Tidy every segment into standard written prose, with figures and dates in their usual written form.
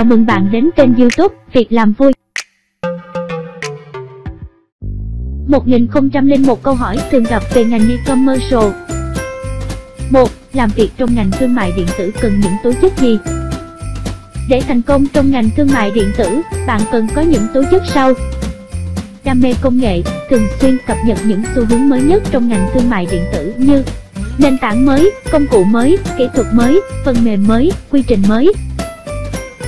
Chào mừng bạn đến kênh YouTube Việc Làm Vui. 1001 câu hỏi thường gặp về ngành e-commerce. 1. Làm việc trong ngành thương mại điện tử cần những tố chất gì? Để thành công trong ngành thương mại điện tử, bạn cần có những tố chất sau: đam mê công nghệ, thường xuyên cập nhật những xu hướng mới nhất trong ngành thương mại điện tử như nền tảng mới, công cụ mới, kỹ thuật mới, phần mềm mới, quy trình mới.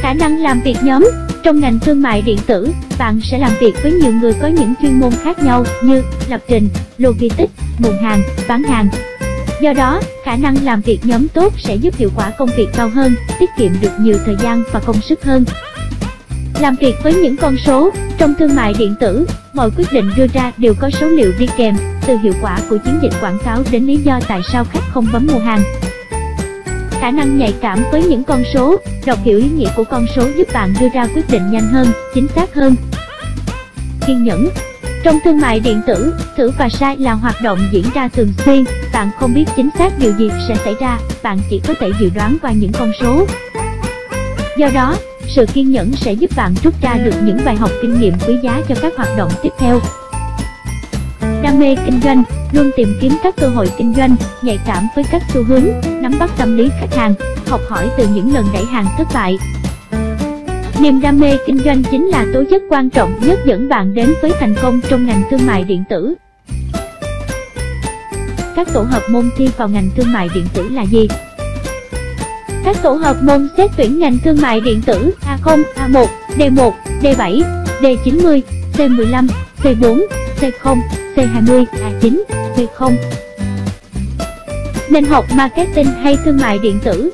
Khả năng làm việc nhóm. Trong ngành thương mại điện tử, bạn sẽ làm việc với nhiều người có những chuyên môn khác nhau như lập trình, logistics, nguồn hàng, bán hàng. Do đó, khả năng làm việc nhóm tốt sẽ giúp hiệu quả công việc cao hơn, tiết kiệm được nhiều thời gian và công sức hơn. Làm việc với những con số. Trong thương mại điện tử, mọi quyết định đưa ra đều có số liệu đi kèm, từ hiệu quả của chiến dịch quảng cáo đến lý do tại sao khách không bấm mua hàng. Khả năng nhạy cảm với những con số, đọc hiểu ý nghĩa của con số giúp bạn đưa ra quyết định nhanh hơn, chính xác hơn. Kiên nhẫn. Trong thương mại điện tử, thử và sai là hoạt động diễn ra thường xuyên, bạn không biết chính xác điều gì sẽ xảy ra, bạn chỉ có thể dự đoán qua những con số. Do đó, sự kiên nhẫn sẽ giúp bạn rút ra được những bài học kinh nghiệm quý giá cho các hoạt động tiếp theo. Đam mê kinh doanh. Luôn tìm kiếm các cơ hội kinh doanh, nhạy cảm với các xu hướng, nắm bắt tâm lý khách hàng, học hỏi từ những lần đẩy hàng thất bại. Niềm đam mê kinh doanh chính là tố chất quan trọng nhất dẫn bạn đến với thành công trong ngành thương mại điện tử. Các tổ hợp môn thi vào ngành thương mại điện tử là gì? Các tổ hợp môn xét tuyển ngành thương mại điện tử A0, A1, D1, D7, D90, C15, C4, C0, C20, A9, C0. Nên học marketing hay thương mại điện tử?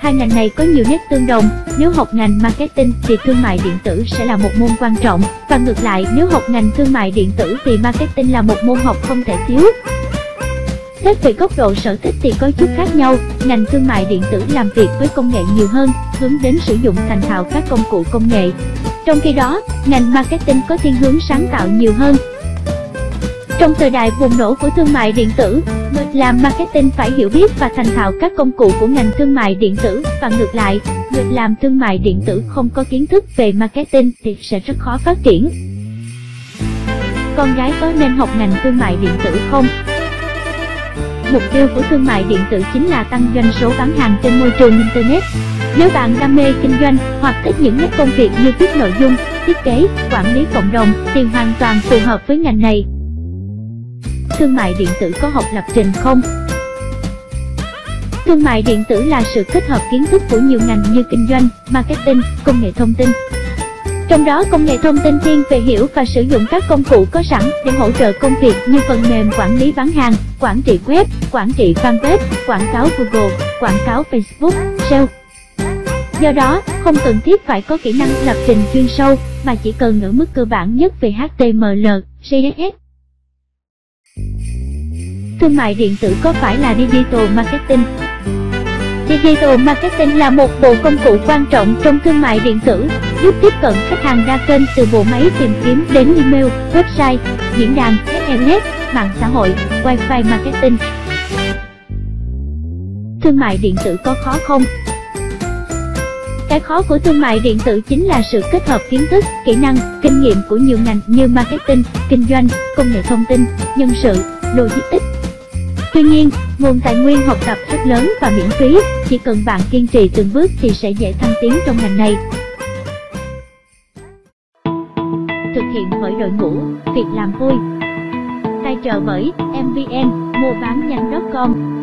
Hai ngành này có nhiều nét tương đồng, nếu học ngành marketing thì thương mại điện tử sẽ là một môn quan trọng, và ngược lại nếu học ngành thương mại điện tử thì marketing là một môn học không thể thiếu. Xét về góc độ sở thích thì có chút khác nhau, ngành thương mại điện tử làm việc với công nghệ nhiều hơn, hướng đến sử dụng thành thạo các công cụ công nghệ. Trong khi đó, ngành marketing có thiên hướng sáng tạo nhiều hơn. Trong thời đại bùng nổ của thương mại điện tử, người làm marketing phải hiểu biết và thành thạo các công cụ của ngành thương mại điện tử, và ngược lại, người làm thương mại điện tử không có kiến thức về marketing thì sẽ rất khó phát triển. Con gái có nên học ngành thương mại điện tử không? Mục tiêu của thương mại điện tử chính là tăng doanh số bán hàng trên môi trường Internet. Nếu bạn đam mê kinh doanh hoặc thích những nét công việc như viết nội dung, thiết kế, quản lý cộng đồng thì hoàn toàn phù hợp với ngành này. Thương mại điện tử có học lập trình không? Thương mại điện tử là sự kết hợp kiến thức của nhiều ngành như kinh doanh, marketing, công nghệ thông tin. Trong đó công nghệ thông tin thiên về hiểu và sử dụng các công cụ có sẵn để hỗ trợ công việc như phần mềm quản lý bán hàng, quản trị web, quản trị fanpage, quảng cáo Google, quảng cáo Facebook, SEO. Do đó, không cần thiết phải có kỹ năng lập trình chuyên sâu, mà chỉ cần ngữ mức cơ bản nhất về HTML, CSS. Thương mại điện tử có phải là Digital Marketing? Digital Marketing là một bộ công cụ quan trọng trong thương mại điện tử, giúp tiếp cận khách hàng đa kênh từ bộ máy tìm kiếm đến email, website, diễn đàn, SNS, mạng xã hội, Wi-Fi marketing. Thương mại điện tử có khó không? Cái khó của thương mại điện tử chính là sự kết hợp kiến thức, kỹ năng, kinh nghiệm của nhiều ngành như marketing, kinh doanh, công nghệ thông tin, nhân sự, logistics. Tuy nhiên, nguồn tài nguyên học tập rất lớn và miễn phí, chỉ cần bạn kiên trì từng bước thì sẽ dễ thăng tiến trong ngành này. Thực hiện bởi đội ngũ, Việc Làm Vui. Tài trợ bởi MVN, mua bán nhanh.com.